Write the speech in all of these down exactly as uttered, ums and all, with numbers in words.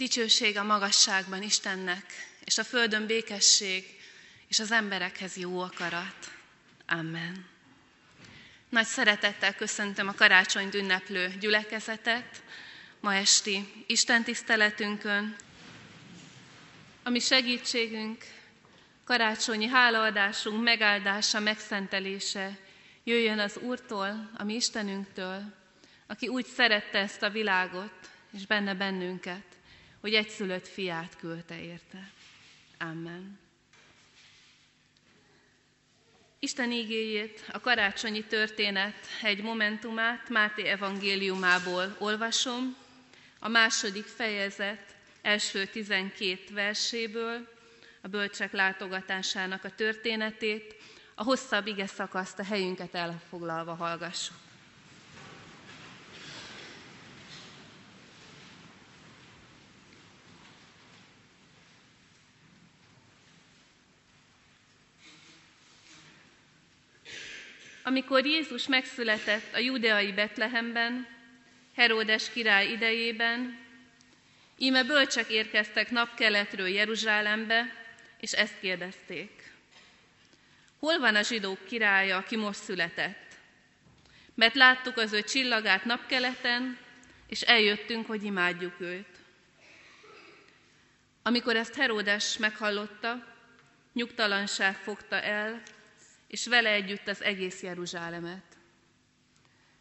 Dicsőség a magasságban Istennek, és a földön békesség, és az emberekhez jó akarat. Amen. Nagy szeretettel köszöntöm a karácsonyt ünneplő gyülekezetet ma esti Isten tiszteletünkön. A mi segítségünk, karácsonyi hálaadásunk megáldása, megszentelése jöjjön az Úrtól, a mi Istenünktől, aki úgy szerette ezt a világot, és benne bennünket, hogy egyszülött fiát küldte érte. Amen. Isten ígéjét, a karácsonyi történet egy momentumát Máté evangéliumából olvasom, a második fejezet első tizenkét verséből, a bölcsek látogatásának a történetét, a hosszabb ige szakaszt a helyünket elfoglalva hallgassuk. Amikor Jézus megszületett a judeai Betlehemben, Heródes király idejében, íme bölcsek érkeztek napkeletről Jeruzsálembe, és ezt kérdezték. Hol van a zsidók királya, aki most született? Mert láttuk az ő csillagát napkeleten, és eljöttünk, hogy imádjuk őt. Amikor ezt Heródes meghallotta, nyugtalanság fogta el, és vele együtt az egész Jeruzsálemet.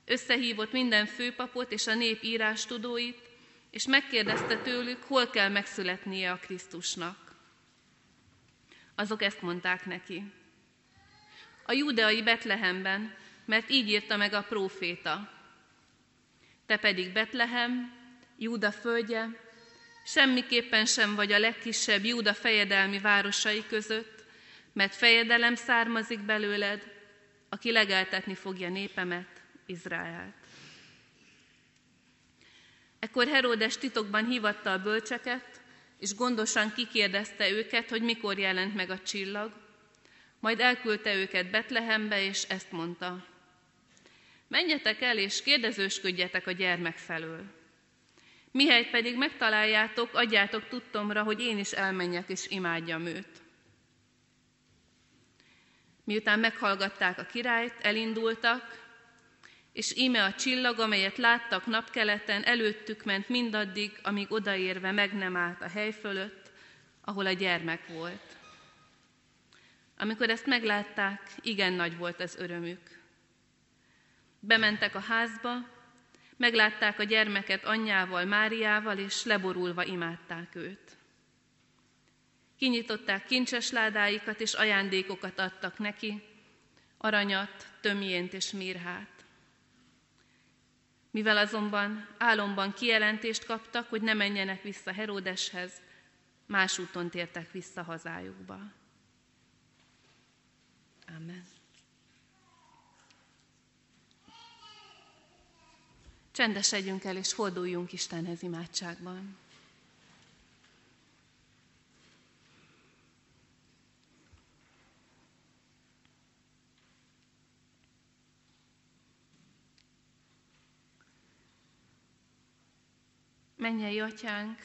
Összehívott minden főpapot és a nép írástudóit, és megkérdezte tőlük, hol kell megszületnie a Krisztusnak. Azok ezt mondták neki. A judeai Betlehemben, mert így írta meg a próféta. Te pedig Betlehem, Júda földje, semmiképpen sem vagy a legkisebb Júda fejedelmi városai között, mert fejedelem származik belőled, aki legeltetni fogja népemet, Izraelt. Ekkor Heródes titokban hívatta a bölcseket, és gondosan kikérdezte őket, hogy mikor jelent meg a csillag, majd elküldte őket Betlehembe, és ezt mondta. Menjetek el, és kérdezősködjetek a gyermek felől. Mihelyt pedig megtaláljátok, adjátok tudtomra, hogy én is elmenjek, és imádjam őt. Miután meghallgatták a királyt, elindultak, és íme a csillag, amelyet láttak napkeleten, előttük ment mindaddig, amíg odaérve meg nem állt a hely fölött, ahol a gyermek volt. Amikor ezt meglátták, igen nagy volt az örömük. Bementek a házba, meglátták a gyermeket anyjával, Máriával, és leborulva imádták őt. Kinyitották kincses ládáikat, és ajándékokat adtak neki, aranyat, tömjént és mirhát. Mivel azonban álomban kijelentést kaptak, hogy ne menjenek vissza Heródeshez, más úton tértek vissza hazájukba. Amen. Csendesedjünk el, és forduljunk Istenhez imádságban. Mennyei Atyánk,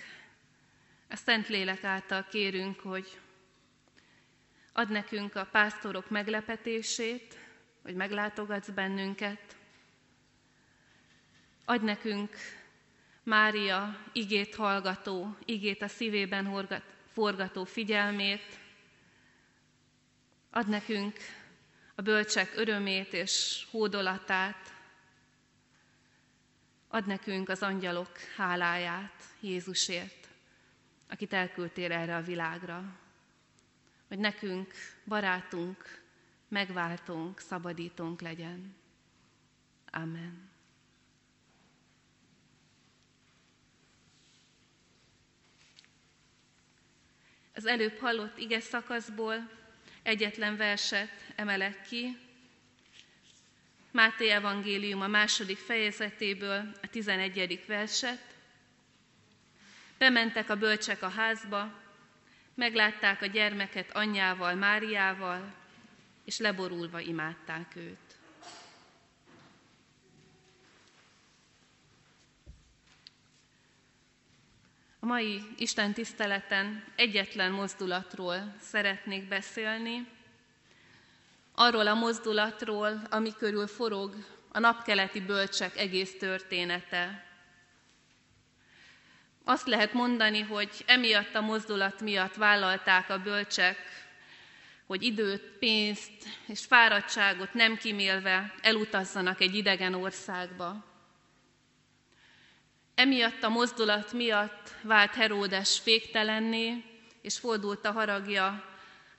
a Szentlélek által kérünk, hogy add nekünk a pásztorok meglepetését, hogy meglátogatsz bennünket. Add nekünk, Mária, igét hallgató, igét a szívében forgató figyelmét. Add nekünk a bölcsek örömét és hódolatát. Add nekünk az angyalok háláját Jézusért, akit elküldtél erre a világra, hogy nekünk barátunk, megváltónk, szabadítónk legyen. Amen. Az előbb hallott ige szakaszból egyetlen verset emelek ki, Máté evangélium a második fejezetéből a tizenegyedik verset. Bementek a bölcsek a házba, meglátták a gyermeket anyjával, Máriával, és leborulva imádták őt. A A mai Isten tiszteleten egyetlen mozdulatról szeretnék beszélni, arról a mozdulatról, ami körül forog a napkeleti bölcsek egész története. Azt lehet mondani, hogy emiatt a mozdulat miatt vállalták a bölcsek, hogy időt, pénzt és fáradtságot nem kímélve elutazzanak egy idegen országba. Emiatt a mozdulat miatt vált Heródes féktelenné, és fordult a haragja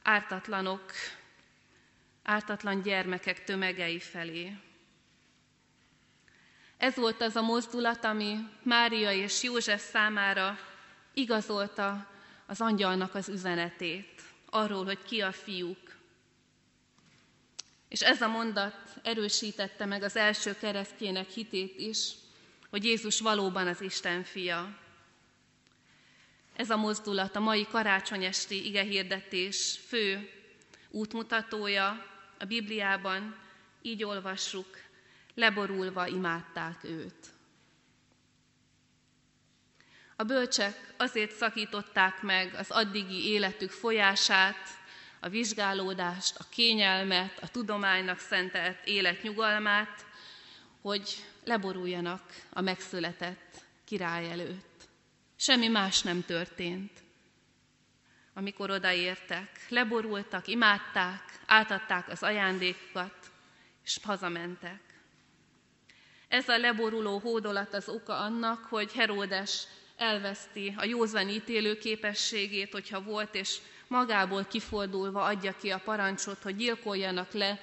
ártatlanok, ártatlan gyermekek tömegei felé. Ez volt az a mozdulat, ami Mária és József számára igazolta az angyalnak az üzenetét, arról, hogy ki a fiúk. És ez a mondat erősítette meg az első keresztjének hitét is, hogy Jézus valóban az Isten fia. Ez a mozdulat a mai karácsonyesti igehirdetés fő útmutatója a Bibliában, így olvassuk, leborulva imádták őt. A bölcsek azért szakították meg az addigi életük folyását, a vizsgálódást, a kényelmet, a tudománynak szentelt élet nyugalmát, hogy leboruljanak a megszületett király előtt. Semmi más nem történt. Amikor odaértek, leborultak, imádták, átadták az ajándékokat, és hazamentek. Ez a leboruló hódolat az oka annak, hogy Heródes elveszti a józan ítélő képességét, hogyha volt, és magából kifordulva adja ki a parancsot, hogy gyilkoljanak le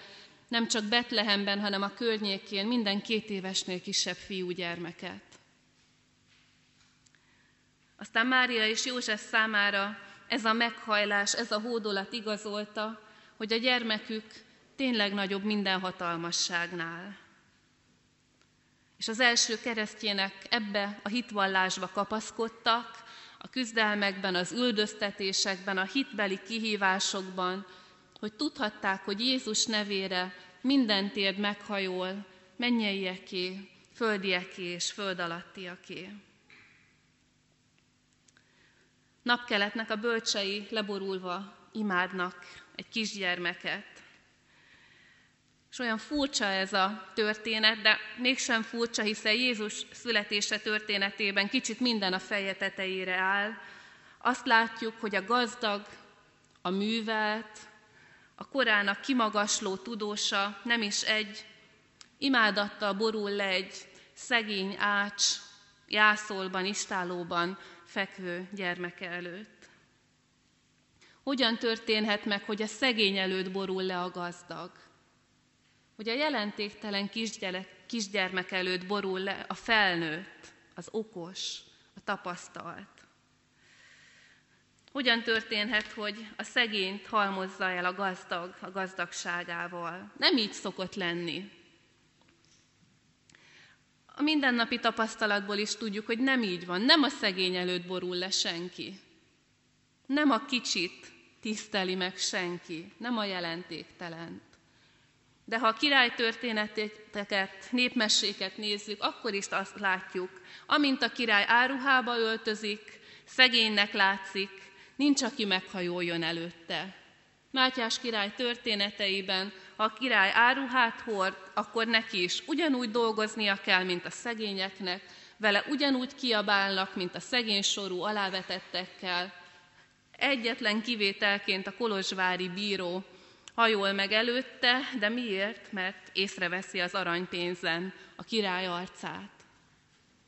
nem csak Betlehemben, hanem a környékén minden két évesnél kisebb fiúgyermeket. Aztán Mária és József számára ez a meghajlás, ez a hódolat igazolta, hogy a gyermekük tényleg nagyobb minden hatalmasságnál. És az első keresztjének ebbe a hitvallásba kapaszkodtak, a küzdelmekben, az üldöztetésekben, a hitbeli kihívásokban, hogy tudhatták, hogy Jézus nevére minden térd meghajol, mennyeieké, földieké és föld alattiaké. Napkeletnek a bölcsei leborulva imádnak egy kisgyermeket. És olyan furcsa ez a történet, de mégsem furcsa, hiszen Jézus születése történetében kicsit minden a feje tetejére áll. Azt látjuk, hogy a gazdag, a művelt, a korának kimagasló tudósa nem is egy, imádattal borul le egy szegény ács, jászolban, istálóban fekvő gyermeke előtt. Hogyan történhet meg, hogy a szegény előtt borul le a gazdag? Hogy a jelentéktelen kisgyermek előtt borul le a felnőtt, az okos, a tapasztalt? Hogyan történhet, hogy a szegényt halmozza el a gazdag a gazdagságával? Nem így szokott lenni. A mindennapi tapasztalatból is tudjuk, hogy nem így van. Nem a szegény előtt borul le senki. Nem a kicsit tiszteli meg senki. Nem a jelentéktelent. De ha a királytörténeteket, népmeséket nézzük, akkor is azt látjuk. Amint a király áruhába öltözik, szegénynek látszik, nincs, aki meghajoljon előtte. Mátyás király történeteiben, ha a király áruhát hord, akkor neki is ugyanúgy dolgoznia kell, mint a szegényeknek, vele ugyanúgy kiabálnak, mint a szegény sorú alávetettekkel. Egyetlen kivételként a kolozsvári bíró hajol meg előtte, de miért? Mert észreveszi az aranypénzen a király arcát.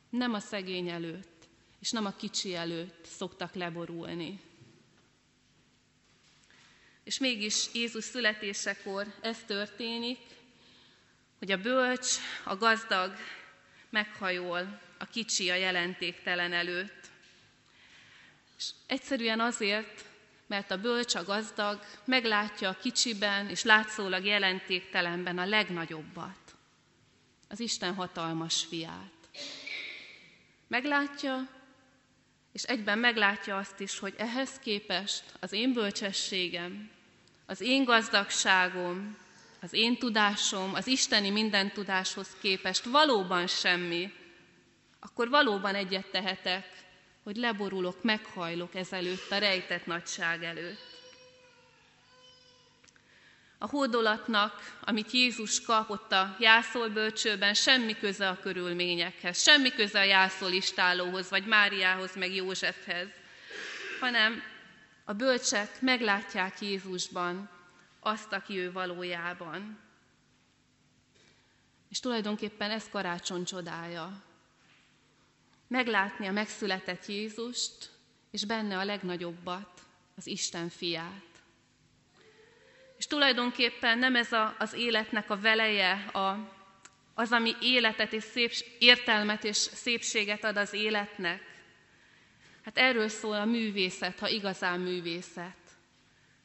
Nem a szegény előtt, és nem a kicsi előtt szoktak leborulni. És mégis Jézus születésekor ez történik, hogy a bölcs, a gazdag meghajol, a kicsi a jelentéktelen előtt. És egyszerűen azért, mert a bölcs, a gazdag meglátja a kicsiben, és látszólag jelentéktelenben a legnagyobbat, az Isten hatalmas fiát. Meglátja, és egyben meglátja azt is, hogy ehhez képest az én bölcsességem, az én gazdagságom, az én tudásom, az isteni minden tudáshoz képest valóban semmi, akkor valóban egyet tehetek hogy leborulok, meghajlok ezelőtt, a rejtett nagyság előtt. A hódolatnak, amit Jézus kapott a jászolbölcsőben, semmi köze a körülményekhez, semmi köze a jászolistálóhoz, vagy Máriához, meg Józsefhez, hanem a bölcsek meglátják Jézusban azt, aki ő valójában. És tulajdonképpen ez karácsony csodája. Meglátni a megszületett Jézust, és benne a legnagyobbat, az Isten fiát. És tulajdonképpen nem ez a, az életnek a veleje, a, az, ami életet és szép, értelmet és szépséget ad az életnek. Hát erről szól a művészet, ha igazán művészet.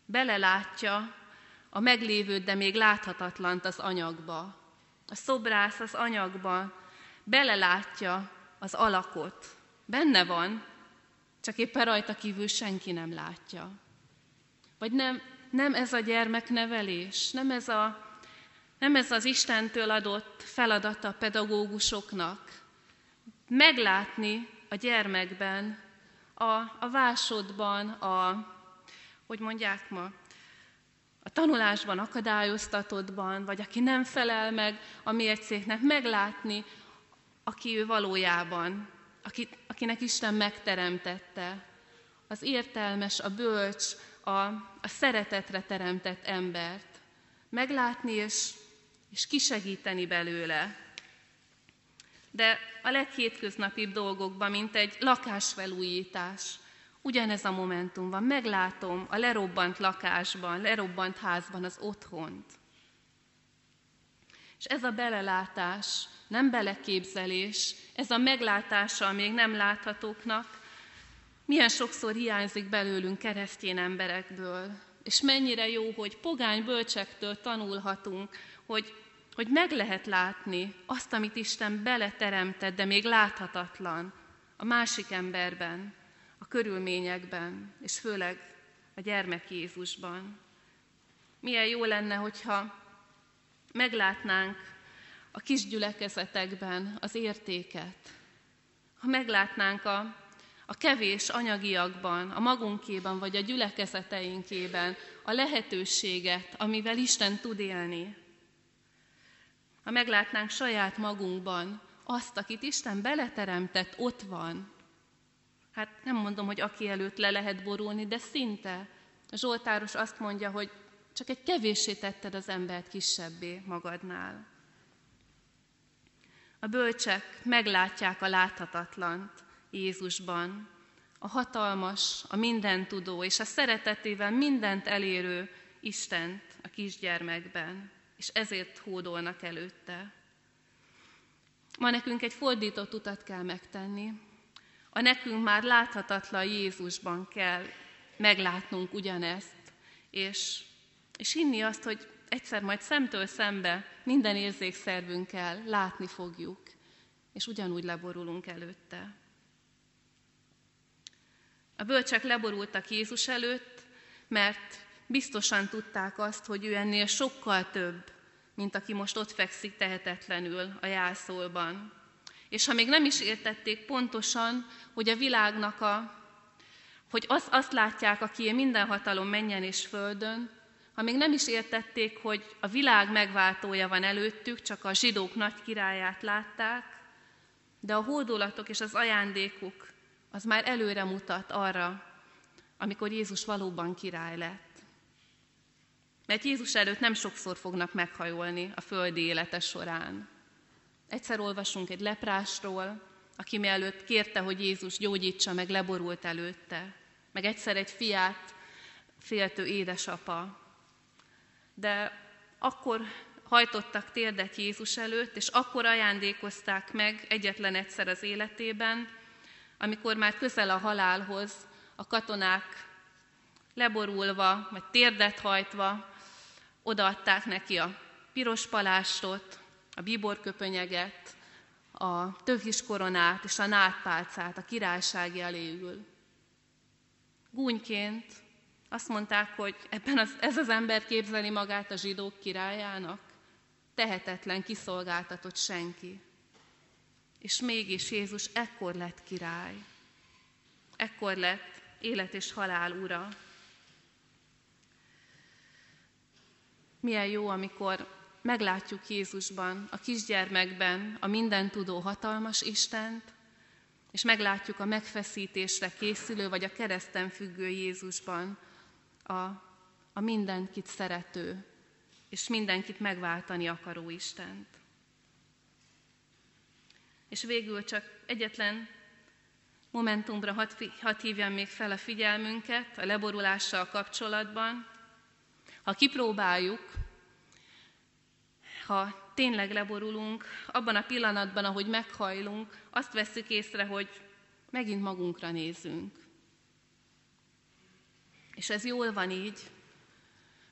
Belelátja a meglévőt, de még láthatatlant az anyagba. A szobrász az anyagba belelátja az alakot. Benne van, csak éppen rajta kívül senki nem látja. Vagy nem... Nem ez a gyermeknevelés, nem ez, a, nem ez az Istentől adott feladata a pedagógusoknak. Meglátni a gyermekben, a, a vásodban, a, hogy mondják ma, a tanulásban akadályoztatottban, vagy aki nem felel meg a mércéknek, meglátni, aki ő valójában, aki, akinek Isten megteremtette. Az értelmes, a bölcs, A, a szeretetre teremtett embert, meglátni és, és kisegíteni belőle. De a leghétköznapibb dolgokban, mint egy lakásfelújítás, ugyanez a momentum van. Meglátom a lerobbant lakásban, lerobbant házban az otthont. És ez a belelátás, nem beleképzelés, ez a meglátása a még nem láthatóknak, milyen sokszor hiányzik belőlünk keresztény emberekből, és mennyire jó, hogy pogány bölcsektől tanulhatunk, hogy, hogy meg lehet látni azt, amit Isten beleteremtett, de még láthatatlan a másik emberben, a körülményekben, és főleg a gyermek Jézusban. Milyen jó lenne, hogyha meglátnánk a kis gyülekezetekben az értéket, ha meglátnánk a a kevés anyagiakban, a magunkében, vagy a gyülekezeteinkében a lehetőséget, amivel Isten tud élni. Ha meglátnánk saját magunkban azt, akit Isten beleteremtett, ott van. Hát nem mondom, hogy aki előtt le lehet borulni, de szinte. A Zsoltáros azt mondja, hogy csak egy kevéssé tetted az embert kisebbé magadnál. A bölcsek meglátják a láthatatlant Jézusban, a hatalmas, a mindentudó és a szeretetével mindent elérő Istent a kisgyermekben, és ezért hódolnak előtte. Ma nekünk egy fordított utat kell megtenni. A nekünk már láthatatlan Jézusban kell meglátnunk ugyanezt, és, és hinni azt, hogy egyszer majd szemtől szembe minden érzékszervünkkel látni fogjuk, és ugyanúgy leborulunk előtte. A bölcsek leborultak Jézus előtt, mert biztosan tudták azt, hogy ő ennél sokkal több, mint aki most ott fekszik tehetetlenül a jászolban. És ha még nem is értették pontosan, hogy a világnak a, hogy az, azt látják, akié minden hatalom mennyen és földön, ha még nem is értették, hogy a világ megváltója van előttük, csak a zsidók nagy királyát látták, de a hódolatok és az ajándékuk, az már előre mutat arra, amikor Jézus valóban király lett. Mert Jézus előtt nem sokszor fognak meghajolni a földi élete során. Egyszer olvasunk egy leprásról, aki mielőtt kérte, hogy Jézus gyógyítsa, meg leborult előtte. Meg egyszer egy fiát féltő édesapa. De akkor hajtottak térdet Jézus előtt, és akkor ajándékozták meg egyetlen egyszer az életében, amikor már közel a halálhoz, a katonák leborulva, vagy térdet hajtva odaadták neki a piros palástot, a bíborköpönyeget, a tövis koronát és a nádpálcát, a királysági eléül. Gúnyként azt mondták, hogy ebben az, ez az ember képzeli magát a zsidók királyának, tehetetlen, kiszolgáltatott senki. És mégis Jézus ekkor lett király. ekkor lett élet és halál ura. Milyen jó, amikor meglátjuk Jézusban, a kisgyermekben a mindentudó hatalmas Istent, és meglátjuk a megfeszítésre készülő, vagy a kereszten függő Jézusban a, a mindenkit szerető, és mindenkit megváltani akaró Istent. És végül csak egyetlen momentumra hadd hat hívjam még fel a figyelmünket a leborulással kapcsolatban. Ha kipróbáljuk, ha tényleg leborulunk, abban a pillanatban, ahogy meghajlunk, azt veszük észre, hogy megint magunkra nézünk. És ez jól van így,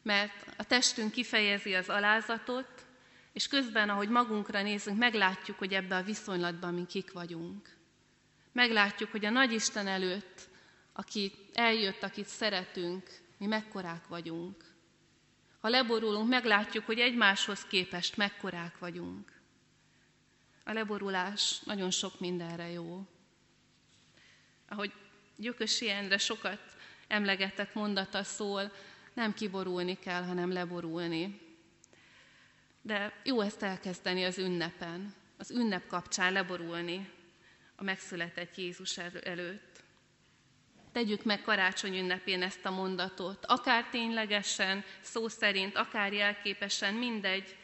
mert a testünk kifejezi az alázatot, és közben, ahogy magunkra nézünk, meglátjuk, hogy ebben a viszonylatban mi kik vagyunk. Meglátjuk, hogy a nagyisten előtt, aki eljött, akit szeretünk, mi mekkorák vagyunk. Ha leborulunk, meglátjuk, hogy egymáshoz képest mekkorák vagyunk. A leborulás nagyon sok mindenre jó. Ahogy Gyökösi Endre sokat emlegetett mondata szól, nem kiborulni kell, hanem leborulni. De jó ezt elkezdeni az ünnepen, az ünnep kapcsán leborulni a megszületett Jézus előtt. Tegyük meg karácsony ünnepén ezt a mondatot, akár ténylegesen, szó szerint, akár jelképesen, mindegy,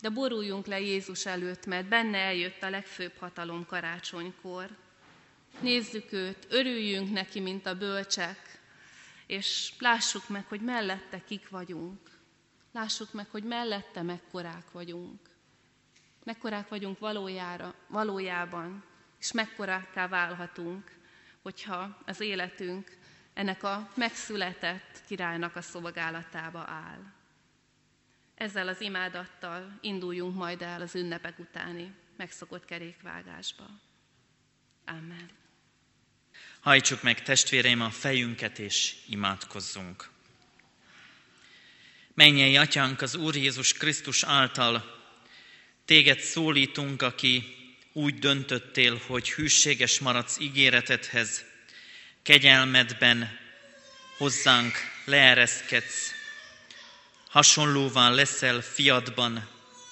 de boruljunk le Jézus előtt, mert benne eljött a legfőbb hatalom karácsonykor. Nézzük őt, örüljünk neki, mint a bölcsek, és lássuk meg, hogy mellette kik vagyunk. Lássuk meg, hogy mellette mekkorák vagyunk. Mekkorák vagyunk valójára, valójában, és mekkorákká válhatunk, hogyha az életünk ennek a megszületett királynak a szolgálatába áll. Ezzel az imádattal induljunk majd el az ünnepek utáni megszokott kerékvágásba. Amen. Hajtsuk meg, testvéreim, a fejünket és imádkozzunk. Mennyei Atyánk, az Úr Jézus Krisztus által téged szólítunk, aki úgy döntöttél, hogy hűséges maradsz ígéretedhez, kegyelmedben hozzánk leereszkedsz, hasonlóvá leszel fiadban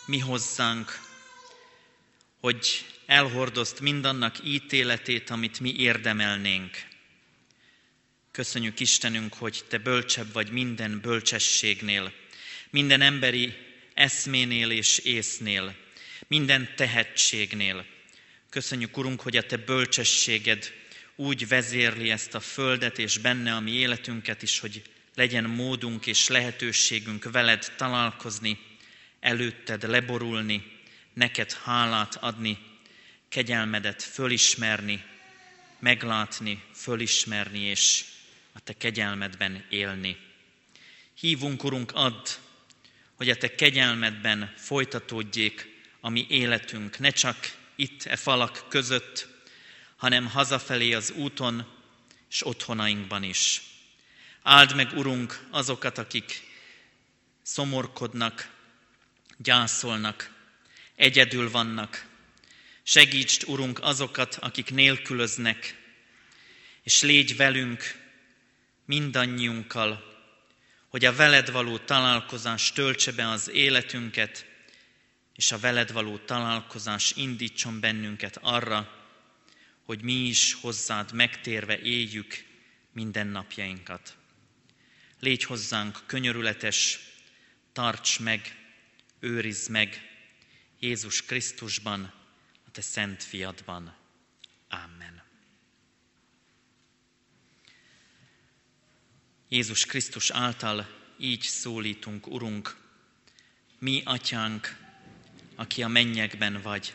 mi hozzánk, hogy elhordozd mindannak ítéletét, amit mi érdemelnénk. Köszönjük, Istenünk, hogy Te bölcsebb vagy minden bölcsességnél, minden emberi eszménél és észnél, minden tehetségnél. Köszönjük, Urunk, hogy a Te bölcsességed úgy vezérli ezt a földet és benne a mi életünket is, hogy legyen módunk és lehetőségünk veled találkozni, előtted leborulni, neked hálát adni, kegyelmedet fölismerni, meglátni, fölismerni és a Te kegyelmedben élni. Hívunk, Urunk, add, hogy a Te kegyelmedben folytatódjék a mi életünk, ne csak itt e falak között, hanem hazafelé az úton és otthonainkban is. Áld meg, Urunk, azokat, akik szomorkodnak, gyászolnak, egyedül vannak. Segítsd, Urunk, azokat, akik nélkülöznek, és légy velünk, mindannyiunkkal, hogy a veled való találkozás töltse be az életünket, és a veled való találkozás indítson bennünket arra, hogy mi is hozzád megtérve éljük mindennapjainkat. Légy hozzánk könyörületes, tarts meg, őrizd meg Jézus Krisztusban, a Te szent fiadban. Amen. Jézus Krisztus által így szólítunk, Urunk, mi, Atyánk, aki a mennyekben vagy,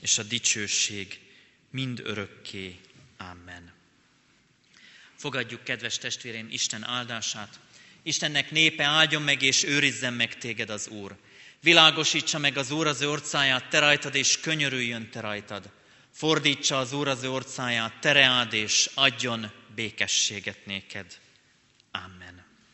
és a dicsőség mind örökké. Amen. Fogadjuk, kedves testvéreim, Isten áldását. Istennek népe, áldjon meg és őrizzen meg téged az Úr. Világosítsa meg az Úr az ő orcáját te rajtad, és könyörüljön te rajtad. Fordítsa az Úr az ő orcáját te reád, és adjon békességet néked. Amen.